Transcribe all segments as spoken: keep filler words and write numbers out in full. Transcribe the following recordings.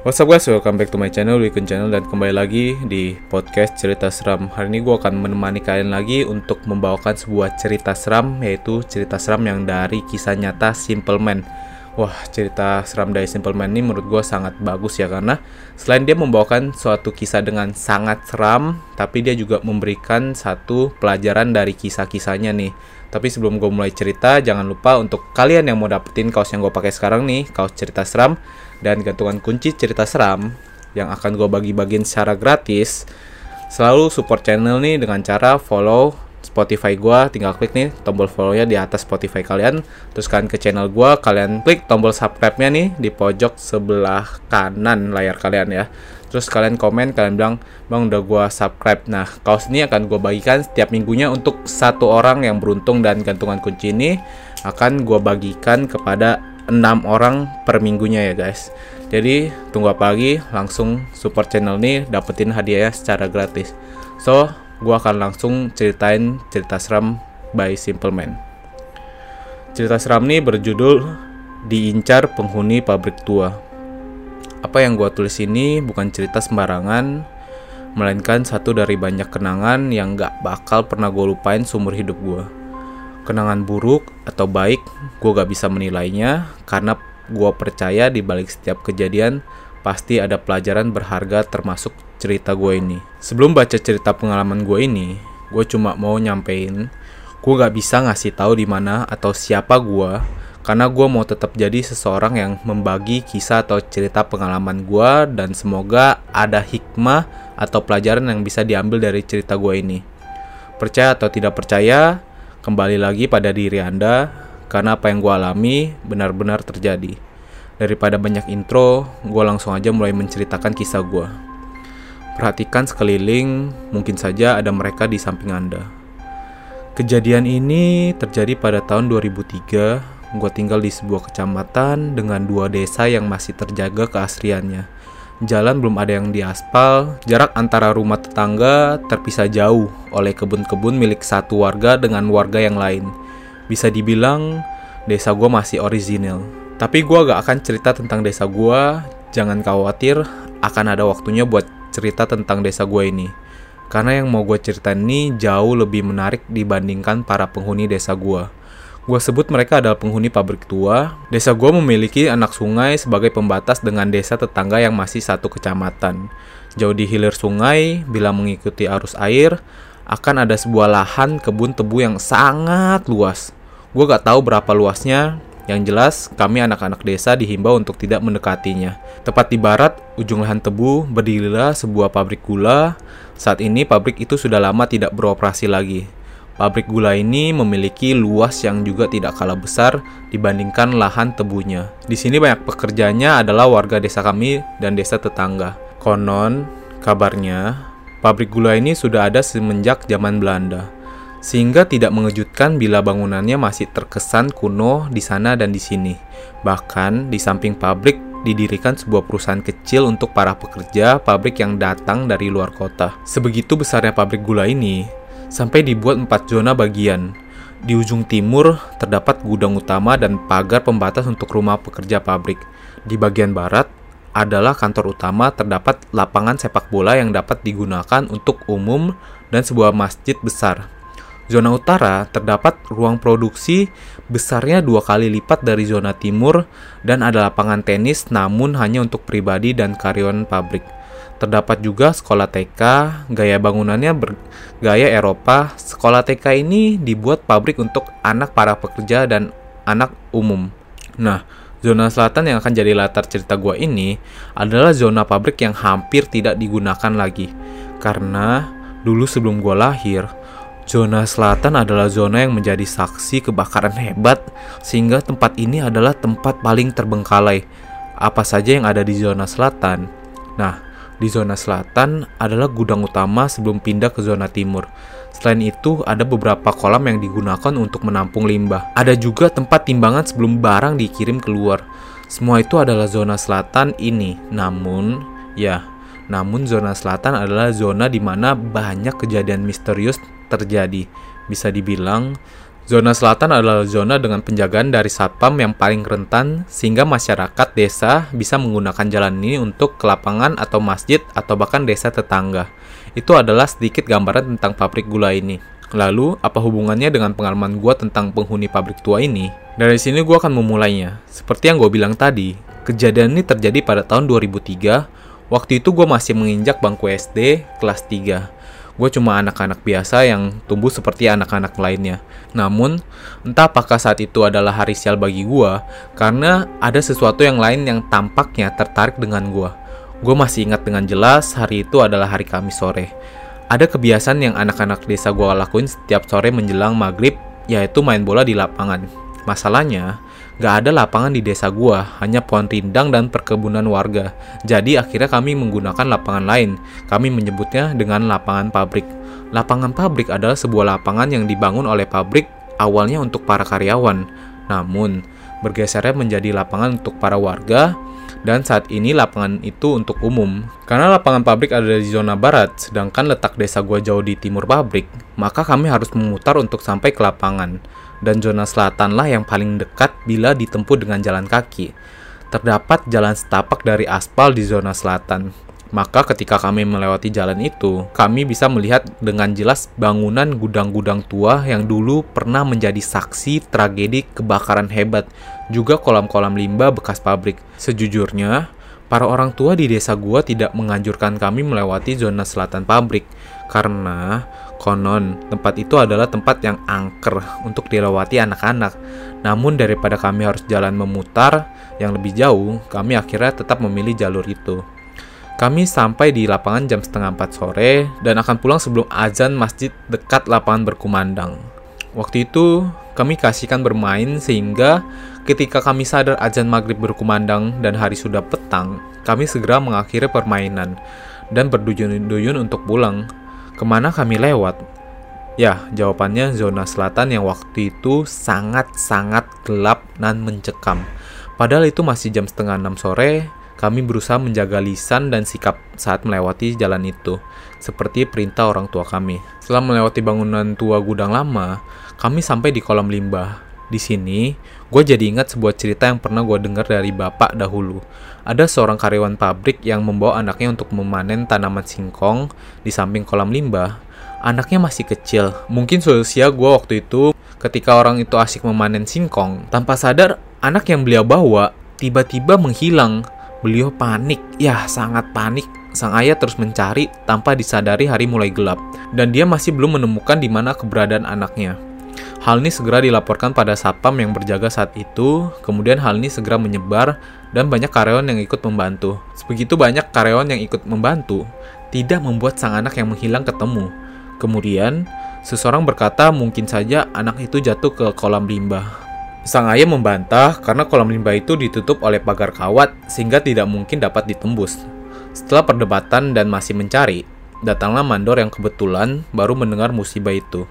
What's up guys, welcome back to my channel, Luikun Channel. Dan kembali lagi di podcast cerita seram. Hari ini gue akan menemani kalian lagi untuk membawakan sebuah cerita seram, yaitu cerita seram yang dari kisah nyata Simpleman. Wah, cerita seram dari Simpleman ini menurut gue sangat bagus ya, karena selain dia membawakan suatu kisah dengan sangat seram, tapi dia juga memberikan satu pelajaran dari kisah-kisahnya nih. Tapi sebelum gue mulai cerita, jangan lupa untuk kalian yang mau dapetin kaos yang gue pakai sekarang nih, kaos cerita seram dan gantungan kunci cerita seram yang akan gue bagi-bagiin secara gratis, selalu support channel nih dengan cara follow Spotify gue. Tinggal klik nih tombol follow-nya di atas Spotify kalian, terus kalian ke channel gue, kalian klik tombol subscribe-nya nih di pojok sebelah kanan layar kalian ya. Terus kalian komen, kalian bilang, "Bang, udah gue subscribe." Nah, kaos ini akan gue bagikan setiap minggunya untuk satu orang yang beruntung, dan gantungan kunci ini akan gue bagikan kepada enam orang per minggunya ya guys. Jadi tunggu apa lagi, langsung support channel ini, dapetin hadiahnya secara gratis. So, gue akan langsung ceritain cerita seram by Simpleman. Cerita seram ini berjudul Diincar Penghuni Pabrik Tua. Apa yang gue tulis ini bukan cerita sembarangan, melainkan satu dari banyak kenangan yang gak bakal pernah gue lupain seumur hidup gue. Kenangan buruk atau baik, gue gak bisa menilainya, karena gue percaya di balik setiap kejadian pasti ada pelajaran berharga, termasuk cerita gue ini. Sebelum baca cerita pengalaman gue ini, gue cuma mau nyampein, gue gak bisa ngasih tahu di mana atau siapa gue, karena gue mau tetap jadi seseorang yang membagi kisah atau cerita pengalaman gue, dan semoga ada hikmah atau pelajaran yang bisa diambil dari cerita gue ini. Percaya atau tidak percaya, kembali lagi pada diri Anda, karena apa yang gue alami benar-benar terjadi. Daripada banyak intro, gue langsung aja mulai menceritakan kisah gue. Perhatikan sekeliling, mungkin saja ada mereka di samping Anda. Kejadian ini terjadi pada tahun dua ribu tiga. Gue tinggal di sebuah kecamatan dengan dua desa yang masih terjaga keasriannya. Jalan belum ada yang diaspal, jarak antara rumah tetangga terpisah jauh oleh kebun-kebun milik satu warga dengan warga yang lain. Bisa dibilang desa gue masih orisinil. Tapi gue gak akan cerita tentang desa gue, jangan khawatir, akan ada waktunya buat cerita tentang desa gue ini. Karena yang mau gue ceritain ini jauh lebih menarik dibandingkan para penghuni desa gue. Gue sebut mereka adalah penghuni pabrik tua. Desa gue memiliki anak sungai sebagai pembatas dengan desa tetangga yang masih satu kecamatan. Jauh di hilir sungai, bila mengikuti arus air, akan ada sebuah lahan kebun tebu yang sangat luas. Gue gak tahu berapa luasnya, yang jelas kami anak-anak desa dihimbau untuk tidak mendekatinya. Tepat di barat, ujung lahan tebu, berdirilah sebuah pabrik gula. Saat ini pabrik itu sudah lama tidak beroperasi lagi. Pabrik gula ini memiliki luas yang juga tidak kalah besar dibandingkan lahan tebunya. Di sini banyak pekerjanya adalah warga desa kami dan desa tetangga. Konon, kabarnya, pabrik gula ini sudah ada semenjak zaman Belanda. Sehingga tidak mengejutkan bila bangunannya masih terkesan kuno di sana dan di sini. Bahkan, di samping pabrik didirikan sebuah perusahaan kecil untuk para pekerja pabrik yang datang dari luar kota. Sebegitu besarnya pabrik gula ini, sampai dibuat empat zona bagian. Di ujung timur terdapat gudang utama dan pagar pembatas untuk rumah pekerja pabrik. Di bagian barat adalah kantor utama, terdapat lapangan sepak bola yang dapat digunakan untuk umum dan sebuah masjid besar. Zona utara terdapat ruang produksi besarnya dua kali lipat dari zona timur dan ada lapangan tenis, namun hanya untuk pribadi dan karyawan pabrik. Terdapat juga sekolah T K, gaya bangunannya bergaya Eropa. Sekolah T K ini dibuat pabrik untuk anak para pekerja dan anak umum. Nah, zona selatan yang akan jadi latar cerita gua ini adalah zona pabrik yang hampir tidak digunakan lagi. Karena dulu sebelum gua lahir, zona selatan adalah zona yang menjadi saksi kebakaran hebat, sehingga tempat ini adalah tempat paling terbengkalai. Apa saja yang ada di zona selatan? Nah, di zona selatan adalah gudang utama sebelum pindah ke zona timur. Selain itu, ada beberapa kolam yang digunakan untuk menampung limbah. Ada juga tempat timbangan sebelum barang dikirim keluar. Semua itu adalah zona selatan ini. Namun, ya, namun zona selatan adalah zona di mana banyak kejadian misterius terjadi. Bisa dibilang, Zona selatan adalah zona dengan penjagaan dari satpam yang paling rentan, sehingga masyarakat desa bisa menggunakan jalan ini untuk ke lapangan atau masjid atau bahkan desa tetangga. Itu adalah sedikit gambaran tentang pabrik gula ini. Lalu, apa hubungannya dengan pengalaman gua tentang penghuni pabrik tua ini? Dari sini gua akan memulainya. Seperti yang gua bilang tadi, kejadian ini terjadi pada tahun dua ribu tiga. Waktu itu gua masih menginjak bangku S D kelas tiga. Gue cuma anak-anak biasa yang tumbuh seperti anak-anak lainnya. Namun, entah apakah saat itu adalah hari sial bagi gue, karena ada sesuatu yang lain yang tampaknya tertarik dengan gue. Gue masih ingat dengan jelas hari itu adalah hari Kamis sore. Ada kebiasaan yang anak-anak desa gue lakuin setiap sore menjelang maghrib, yaitu main bola di lapangan. Masalahnya, gak ada lapangan di desa gue, hanya pohon rindang dan perkebunan warga. Jadi akhirnya kami menggunakan lapangan lain. Kami menyebutnya dengan lapangan pabrik. Lapangan pabrik adalah sebuah lapangan yang dibangun oleh pabrik awalnya untuk para karyawan. Namun, bergesernya menjadi lapangan untuk para warga, dan saat ini lapangan itu untuk umum. Karena lapangan pabrik ada di zona barat, sedangkan letak desa gue jauh di timur pabrik, maka kami harus memutar untuk sampai ke lapangan. Dan zona selatanlah yang paling dekat bila ditempuh dengan jalan kaki. Terdapat jalan setapak dari aspal di zona selatan. Maka ketika kami melewati jalan itu, kami bisa melihat dengan jelas bangunan gudang-gudang tua yang dulu pernah menjadi saksi tragedi kebakaran hebat, juga kolam-kolam limbah bekas pabrik. Sejujurnya, para orang tua di desa gua tidak menganjurkan kami melewati zona selatan pabrik, karena konon tempat itu adalah tempat yang angker untuk dilewati anak-anak. Namun daripada kami harus jalan memutar yang lebih jauh, kami akhirnya tetap memilih jalur itu. Kami sampai di lapangan jam setengah empat sore dan akan pulang sebelum azan masjid dekat lapangan berkumandang. Waktu itu kami kasihkan bermain sehingga ketika kami sadar azan maghrib berkumandang dan hari sudah petang, kami segera mengakhiri permainan dan berduyun-duyun untuk pulang. Kemana kami lewat? Ya, jawabannya zona selatan yang waktu itu sangat-sangat gelap dan mencekam. Padahal itu masih jam setengah enam sore. Kami berusaha menjaga lisan dan sikap saat melewati jalan itu, seperti perintah orang tua kami. Setelah melewati bangunan tua gudang lama, kami sampai di kolam limbah. Di sini, gue jadi ingat sebuah cerita yang pernah gue dengar dari bapak dahulu. Ada seorang karyawan pabrik yang membawa anaknya untuk memanen tanaman singkong di samping kolam limbah. Anaknya masih kecil, mungkin seusia gue waktu itu. Ketika orang itu asyik memanen singkong, tanpa sadar anak yang beliau bawa tiba-tiba menghilang. Beliau panik, ya sangat panik. Sang ayah terus mencari tanpa disadari hari mulai gelap, dan dia masih belum menemukan di mana keberadaan anaknya. Hal ini segera dilaporkan pada satpam yang berjaga saat itu, kemudian hal ini segera menyebar dan banyak karyawan yang ikut membantu. Sebegitu banyak karyawan yang ikut membantu, tidak membuat sang anak yang menghilang ketemu. Kemudian, seseorang berkata mungkin saja anak itu jatuh ke kolam limbah. Sang ayah membantah karena kolam limbah itu ditutup oleh pagar kawat sehingga tidak mungkin dapat ditembus. Setelah perdebatan dan masih mencari, datanglah mandor yang kebetulan baru mendengar musibah itu.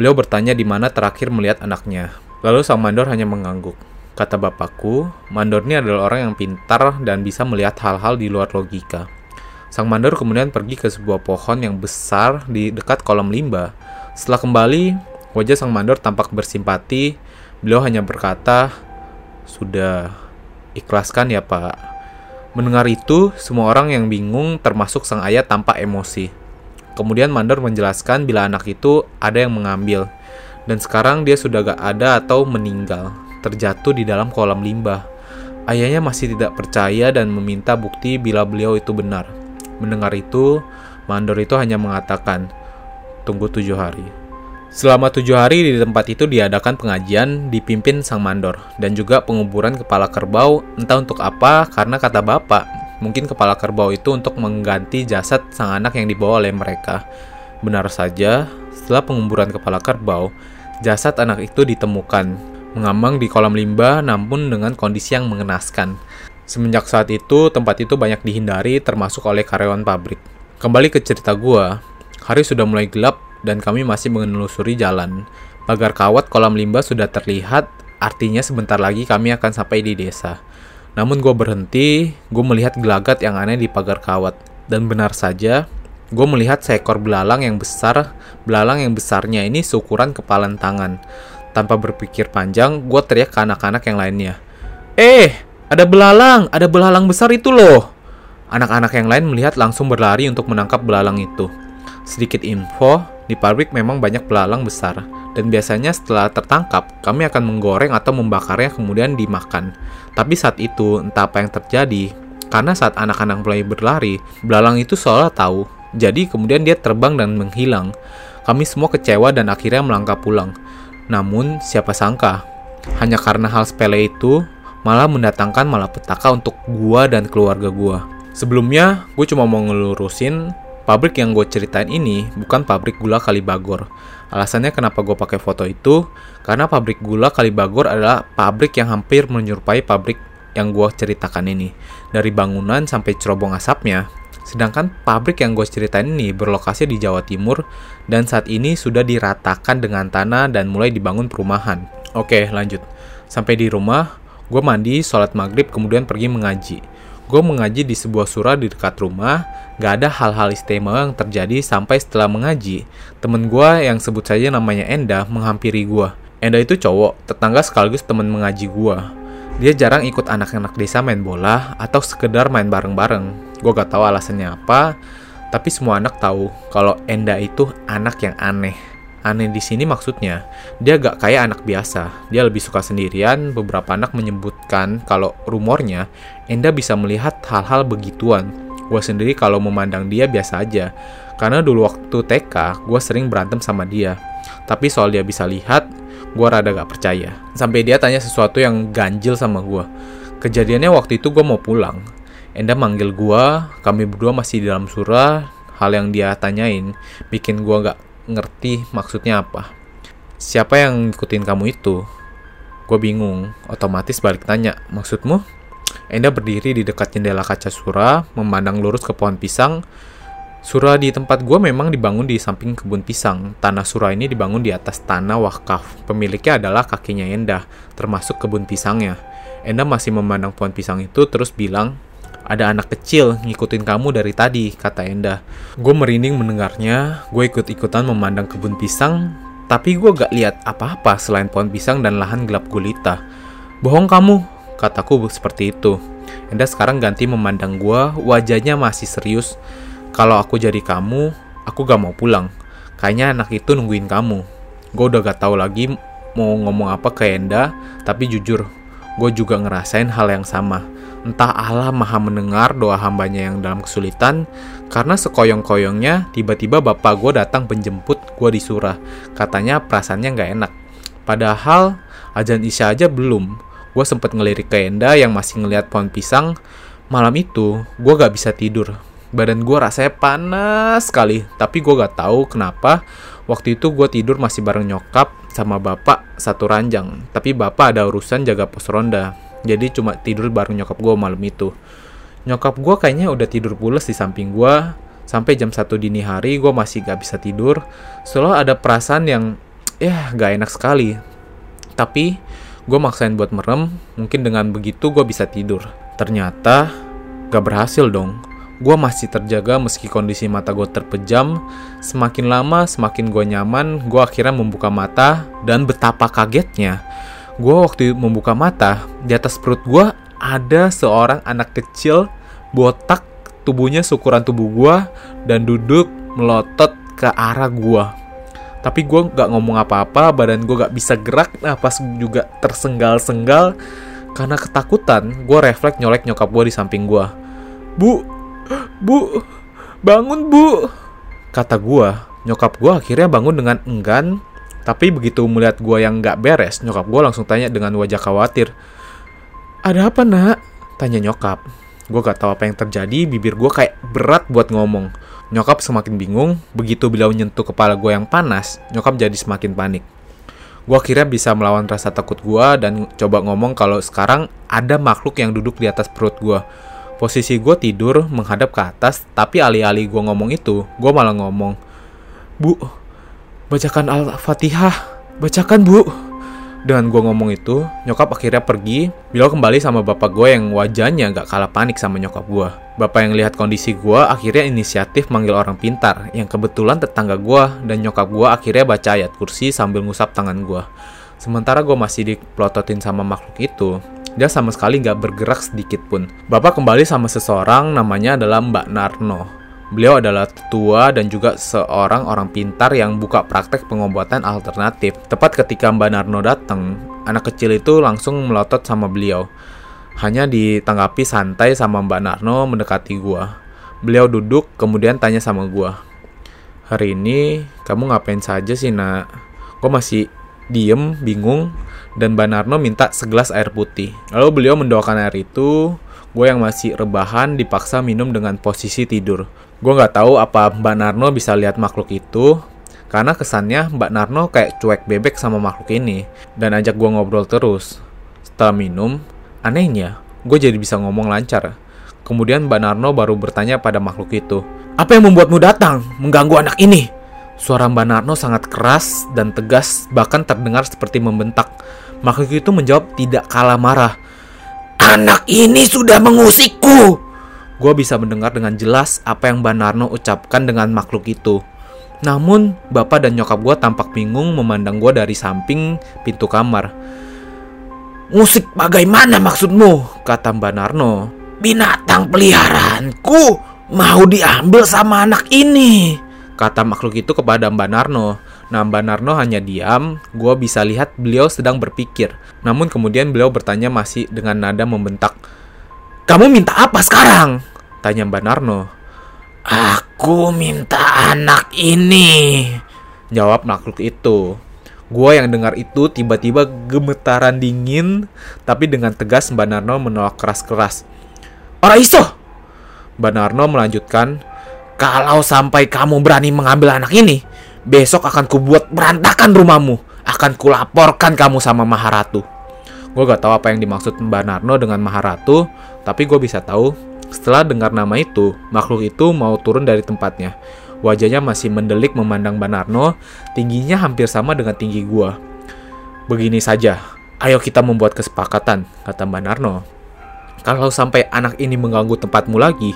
Beliau bertanya di mana terakhir melihat anaknya. Lalu sang mandor hanya mengangguk. Kata bapakku, mandor ini adalah orang yang pintar dan bisa melihat hal-hal di luar logika. Sang mandor kemudian pergi ke sebuah pohon yang besar di dekat kolam limbah. Setelah kembali, wajah sang mandor tampak bersimpati. Beliau hanya berkata, "Sudah, ikhlaskan ya Pak." Mendengar itu, semua orang yang bingung termasuk sang ayah tampak emosi. Kemudian mandor menjelaskan bila anak itu ada yang mengambil, dan sekarang dia sudah gak ada atau meninggal, terjatuh di dalam kolam limbah. Ayahnya masih tidak percaya dan meminta bukti bila beliau itu benar. Mendengar itu, mandor itu hanya mengatakan, "Tunggu tujuh hari." Selama tujuh hari di tempat itu diadakan pengajian dipimpin sang mandor dan juga penguburan kepala kerbau, entah untuk apa karena kata bapak, mungkin kepala kerbau itu untuk mengganti jasad sang anak yang dibawa oleh mereka. Benar saja, setelah penguburan kepala kerbau, jasad anak itu ditemukan, mengambang di kolam limbah namun dengan kondisi yang mengenaskan. Semenjak saat itu, tempat itu banyak dihindari termasuk oleh karyawan pabrik. Kembali ke cerita gua, hari sudah mulai gelap, dan kami masih menelusuri jalan. Pagar kawat kolam limbah sudah terlihat, artinya sebentar lagi kami akan sampai di desa. Namun gue berhenti, gue melihat gelagat yang aneh di pagar kawat. Dan benar saja, gue melihat seekor belalang yang besar. Belalang yang besarnya ini seukuran kepalan tangan. Tanpa berpikir panjang, gue teriak ke anak-anak yang lainnya. Eh, ada belalang, ada belalang besar itu loh. Anak-anak yang lain melihat langsung berlari untuk menangkap belalang itu. Sedikit info, di pabrik memang banyak belalang besar. Dan biasanya setelah tertangkap, kami akan menggoreng atau membakarnya kemudian dimakan. Tapi saat itu, entah apa yang terjadi. Karena saat anak-anak mulai berlari, belalang itu seolah tahu. Jadi kemudian dia terbang dan menghilang. Kami semua kecewa dan akhirnya melangkah pulang. Namun, siapa sangka, hanya karena hal sepele itu, malah mendatangkan malapetaka untuk gua dan keluarga gua. Sebelumnya, gue cuma mau ngelurusin, pabrik yang gue ceritain ini bukan pabrik gula Kali Bagor. Alasannya kenapa gue pakai foto itu, karena pabrik gula Kali Bagor adalah pabrik yang hampir menyerupai pabrik yang gue ceritakan ini. Dari bangunan sampai cerobong asapnya. Sedangkan pabrik yang gue ceritain ini berlokasi di Jawa Timur dan saat ini sudah diratakan dengan tanah dan mulai dibangun perumahan. Oke, lanjut. Sampai di rumah, gue mandi, sholat maghrib, kemudian pergi mengaji. Gue mengaji di sebuah surau di dekat rumah, gak ada hal-hal istimewa yang terjadi sampai setelah mengaji. Temen gue yang sebut saja namanya Enda menghampiri gue. Enda itu cowok, tetangga sekaligus temen mengaji gue. Dia jarang ikut anak-anak desa main bola atau sekedar main bareng-bareng. Gue gak tahu alasannya apa, tapi semua anak tahu kalau Enda itu anak yang aneh. Aneh di sini maksudnya, dia gak kayak anak biasa. Dia lebih suka sendirian, beberapa anak menyebutkan kalau rumornya Enda bisa melihat hal-hal begituan. Gue sendiri kalau memandang dia biasa aja. Karena dulu waktu T K, gue sering berantem sama dia. Tapi soal dia bisa lihat, gue rada gak percaya. Sampai dia tanya sesuatu yang ganjil sama gue. Kejadiannya waktu itu gue mau pulang. Enda manggil gue, kami berdua masih di dalam surah. Hal yang dia tanyain bikin gue gak ngerti maksudnya apa. Siapa yang ngikutin kamu itu? Gue bingung, otomatis balik tanya, maksudmu? Enda berdiri di dekat jendela kaca surah, memandang lurus ke pohon pisang. Surah di tempat gue memang dibangun di samping kebun pisang. Tanah surah ini dibangun di atas tanah wakaf. Pemiliknya adalah kakinya Enda, termasuk kebun pisangnya. Enda masih memandang pohon pisang itu terus bilang, ada anak kecil ngikutin kamu dari tadi, kata Enda. Gue merinding mendengarnya, gue ikut-ikutan memandang kebun pisang, tapi gue gak lihat apa-apa selain pohon pisang dan lahan gelap gulita. Bohong kamu, kataku seperti itu. Enda sekarang ganti memandang gue, wajahnya masih serius. Kalau aku jadi kamu, aku gak mau pulang. Kayaknya anak itu nungguin kamu. Gue udah gak tahu lagi mau ngomong apa ke Enda, tapi jujur, gue juga ngerasain hal yang sama. Entah Allah maha mendengar doa hambanya yang dalam kesulitan, karena sekoyong-koyongnya tiba-tiba bapak gue datang penjemput gue di surah. Katanya perasaannya gak enak. Padahal azan Isya aja belum. Gue sempet ngelirik ke Enda yang masih ngeliat pohon pisang. Malam itu, gue gak bisa tidur. Badan gue rasanya panas sekali, tapi gue gak tahu kenapa. Waktu itu gue tidur masih bareng nyokap sama bapak satu ranjang. Tapi bapak ada urusan jaga pos ronda, jadi cuma tidur bareng nyokap gue malam itu. Nyokap gue kayaknya udah tidur pules di samping gue. Sampai jam satu dini hari gue masih gak bisa tidur. Selalu ada perasaan yang ya gak enak sekali. Tapi gue maksain buat merem, mungkin dengan begitu gue bisa tidur. Ternyata gak berhasil dong. Gue masih terjaga meski kondisi mata gue terpejam. Semakin lama, semakin gue nyaman. Gue akhirnya membuka mata. Dan betapa kagetnya, gue waktu membuka mata, di atas perut gue ada seorang anak kecil, botak, tubuhnya seukuran tubuh gue, dan duduk melotot ke arah gue. Tapi gue gak ngomong apa-apa. Badan gue gak bisa gerak. Napas juga tersenggal-senggal. Karena ketakutan, gue refleks nyolek nyokap gue di samping gue. Bu, Bu, bangun bu, kata gua. Nyokap gua akhirnya bangun dengan enggan. Tapi begitu melihat gua yang gak beres, nyokap gua langsung tanya dengan wajah khawatir. Ada apa nak? Tanya nyokap. Gua gak tahu apa yang terjadi, bibir gua kayak berat buat ngomong. Nyokap semakin bingung. Begitu beliau nyentuh kepala gua yang panas, nyokap jadi semakin panik. Gua akhirnya bisa melawan rasa takut gua dan coba ngomong kalau sekarang ada makhluk yang duduk di atas perut gua. Posisi gue tidur menghadap ke atas, tapi alih-alih gue ngomong itu, gue malah ngomong, Bu, bacakan Al-Fatihah, bacakan Bu. Dengan gue ngomong itu, nyokap akhirnya pergi. Beliau kembali sama bapak gue yang wajahnya gak kalah panik sama nyokap gue. Bapak yang lihat kondisi gue akhirnya inisiatif manggil orang pintar, yang kebetulan tetangga gue, dan nyokap gue akhirnya baca ayat kursi sambil ngusap tangan gue. Sementara gue masih dipelototin sama makhluk itu, dia sama sekali nggak bergerak sedikit pun. Bapak kembali sama seseorang, namanya adalah Mbak Narno. Beliau adalah tetua dan juga seorang orang pintar yang buka praktek pengobatan alternatif. Tepat ketika Mbak Narno datang, anak kecil itu langsung melotot sama beliau. Hanya ditanggapi santai sama Mbak Narno mendekati gua. Beliau duduk, kemudian tanya sama gua, "Hari ini kamu ngapain saja sih, Nak?" Gua masih diem, bingung, dan Mbak Narno minta segelas air putih. Lalu beliau mendoakan air itu. Gue yang masih rebahan dipaksa minum dengan posisi tidur. Gue gak tahu apa Mbak Narno bisa lihat makhluk itu, karena kesannya Mbak Narno kayak cuek bebek sama makhluk ini, dan ajak gue ngobrol terus. Setelah minum, anehnya gue jadi bisa ngomong lancar. Kemudian Mbak Narno baru bertanya pada makhluk itu, "Apa yang membuatmu datang mengganggu anak ini?" Suara Mbak Narno sangat keras dan tegas, bahkan terdengar seperti membentak. Makhluk itu menjawab tidak kalah marah, "Anak ini sudah mengusikku." Gue bisa mendengar dengan jelas apa yang Mbak Narno ucapkan dengan makhluk itu. Namun, bapak dan nyokap gue tampak bingung memandang gue dari samping pintu kamar. "Musik bagaimana maksudmu?" kata Mbak Narno. "Binatang peliharaanku mau diambil sama anak ini," kata makhluk itu kepada Mbak Narno. Nah, Mbak Narno hanya diam. Gua bisa lihat beliau sedang berpikir. Namun kemudian beliau bertanya masih dengan nada membentak, "Kamu minta apa sekarang?" tanya Mbak Narno. "Aku minta anak ini," jawab makhluk itu. Gua yang dengar itu tiba-tiba gemetaran dingin. Tapi dengan tegas Mbak Narno menolak keras-keras. "Ora iso," Mbak Narno melanjutkan, "Kalau sampai kamu berani mengambil anak ini, besok akan kubuat berantakan rumahmu. Akan kulaporkan kamu sama Maharatu." Gue gak tahu apa yang dimaksud Mbak Narno dengan Maharatu, tapi gue bisa tahu setelah dengar nama itu, makhluk itu mau turun dari tempatnya. Wajahnya masih mendelik memandang Mbak Narno, tingginya hampir sama dengan tinggi gue. "Begini saja, ayo kita membuat kesepakatan," kata Mbak Narno. "Kalau sampai anak ini mengganggu tempatmu lagi,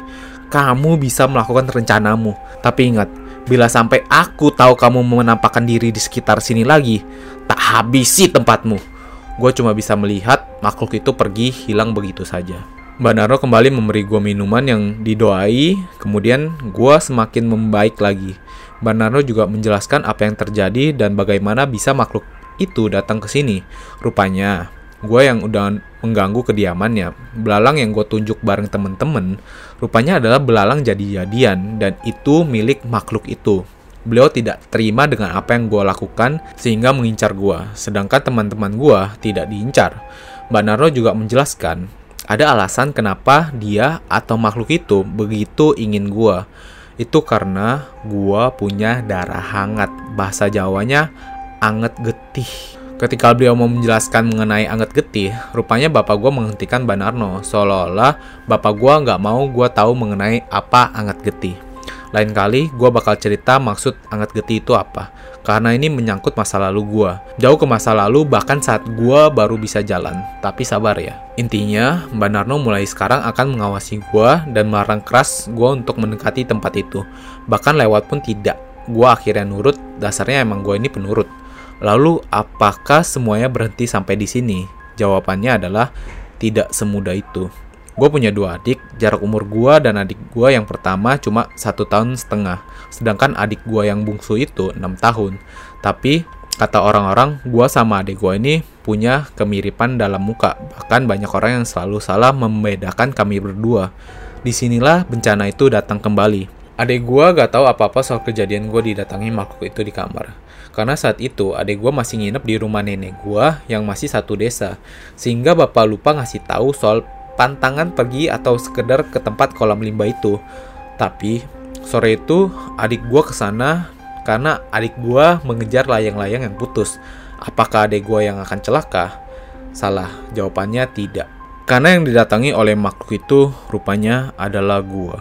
kamu bisa melakukan rencanamu. Tapi ingat, bila sampai aku tahu kamu menampakkan diri di sekitar sini lagi, tak habisi tempatmu." Gue cuma bisa melihat makhluk itu pergi hilang begitu saja. Mbak Narno kembali memberi gue minuman yang didoai. Kemudian gue semakin membaik lagi. Mbak Narno juga menjelaskan apa yang terjadi dan bagaimana bisa makhluk itu datang ke sini. Rupanya gue yang udah mengganggu kediamannya. Belalang yang gue tunjuk bareng temen-temen rupanya adalah belalang jadi-jadian, dan itu milik makhluk itu. Beliau tidak terima dengan apa yang gue lakukan sehingga mengincar gue, sedangkan teman-teman gue tidak diincar. Mbak Narno juga menjelaskan ada alasan kenapa dia atau makhluk itu begitu ingin gue. Itu karena gue punya darah hangat. Bahasa Jawanya anget getih. Ketika beliau mau menjelaskan mengenai anget getih, rupanya bapak gue menghentikan Mbak Narno, seolah-olah bapak gue nggak mau gue tahu mengenai apa anget getih. Lain kali gue bakal cerita maksud anget getih itu apa, karena ini menyangkut masa lalu gue. Jauh ke masa lalu bahkan saat gue baru bisa jalan, tapi sabar ya. Intinya Mbak Narno mulai sekarang akan mengawasi gue dan melarang keras gue untuk mendekati tempat itu. Bahkan lewat pun tidak. Gue akhirnya nurut, dasarnya emang gue ini penurut. Lalu, apakah semuanya berhenti sampai di sini? Jawabannya adalah tidak semudah itu. Gue punya dua adik, jarak umur gue dan adik gue yang pertama cuma satu tahun setengah. Sedangkan adik gue yang bungsu itu enam tahun. Tapi, kata orang-orang, gue sama adik gue ini punya kemiripan dalam muka. Bahkan banyak orang yang selalu salah membedakan kami berdua. Disinilah bencana itu datang kembali. Adik gue gak tahu apa-apa soal kejadian gue didatangi makhluk itu di kamar. Karena saat itu adik gue masih nginep di rumah nenek gue yang masih satu desa. Sehingga bapak lupa ngasih tahu soal pantangan pergi atau sekedar ke tempat kolam limbah itu. Tapi sore itu adik gue kesana karena adik gue mengejar layang-layang yang putus. Apakah adik gue yang akan celaka? Salah, jawabannya tidak. Karena yang didatangi oleh makhluk itu rupanya adalah gue.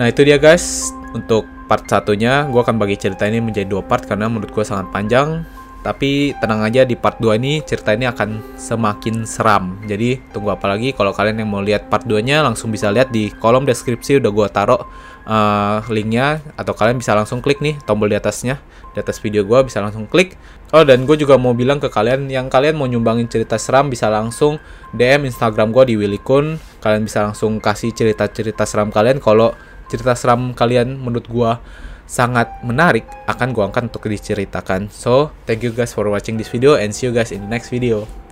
Nah itu dia guys, untuk part satunya gue akan bagi cerita ini menjadi dua part karena menurut gue sangat panjang. Tapi tenang aja, di part dua ini cerita ini akan semakin seram. Jadi tunggu apa lagi? Kalau kalian yang mau lihat part dua-nya langsung bisa lihat di kolom deskripsi, udah gua taruh uh, linknya, atau kalian bisa langsung klik nih tombol di atasnya, di atas video gua bisa langsung klik. Oh, dan gue juga mau bilang ke kalian yang kalian mau nyumbangin cerita seram bisa langsung D M Instagram gua di Willy Kun. Kalian bisa langsung kasih cerita-cerita seram kalian. Kalau cerita seram kalian menurut gua sangat menarik, akan gua angkat untuk diceritakan. So, thank you guys for watching this video and see you guys in the next video.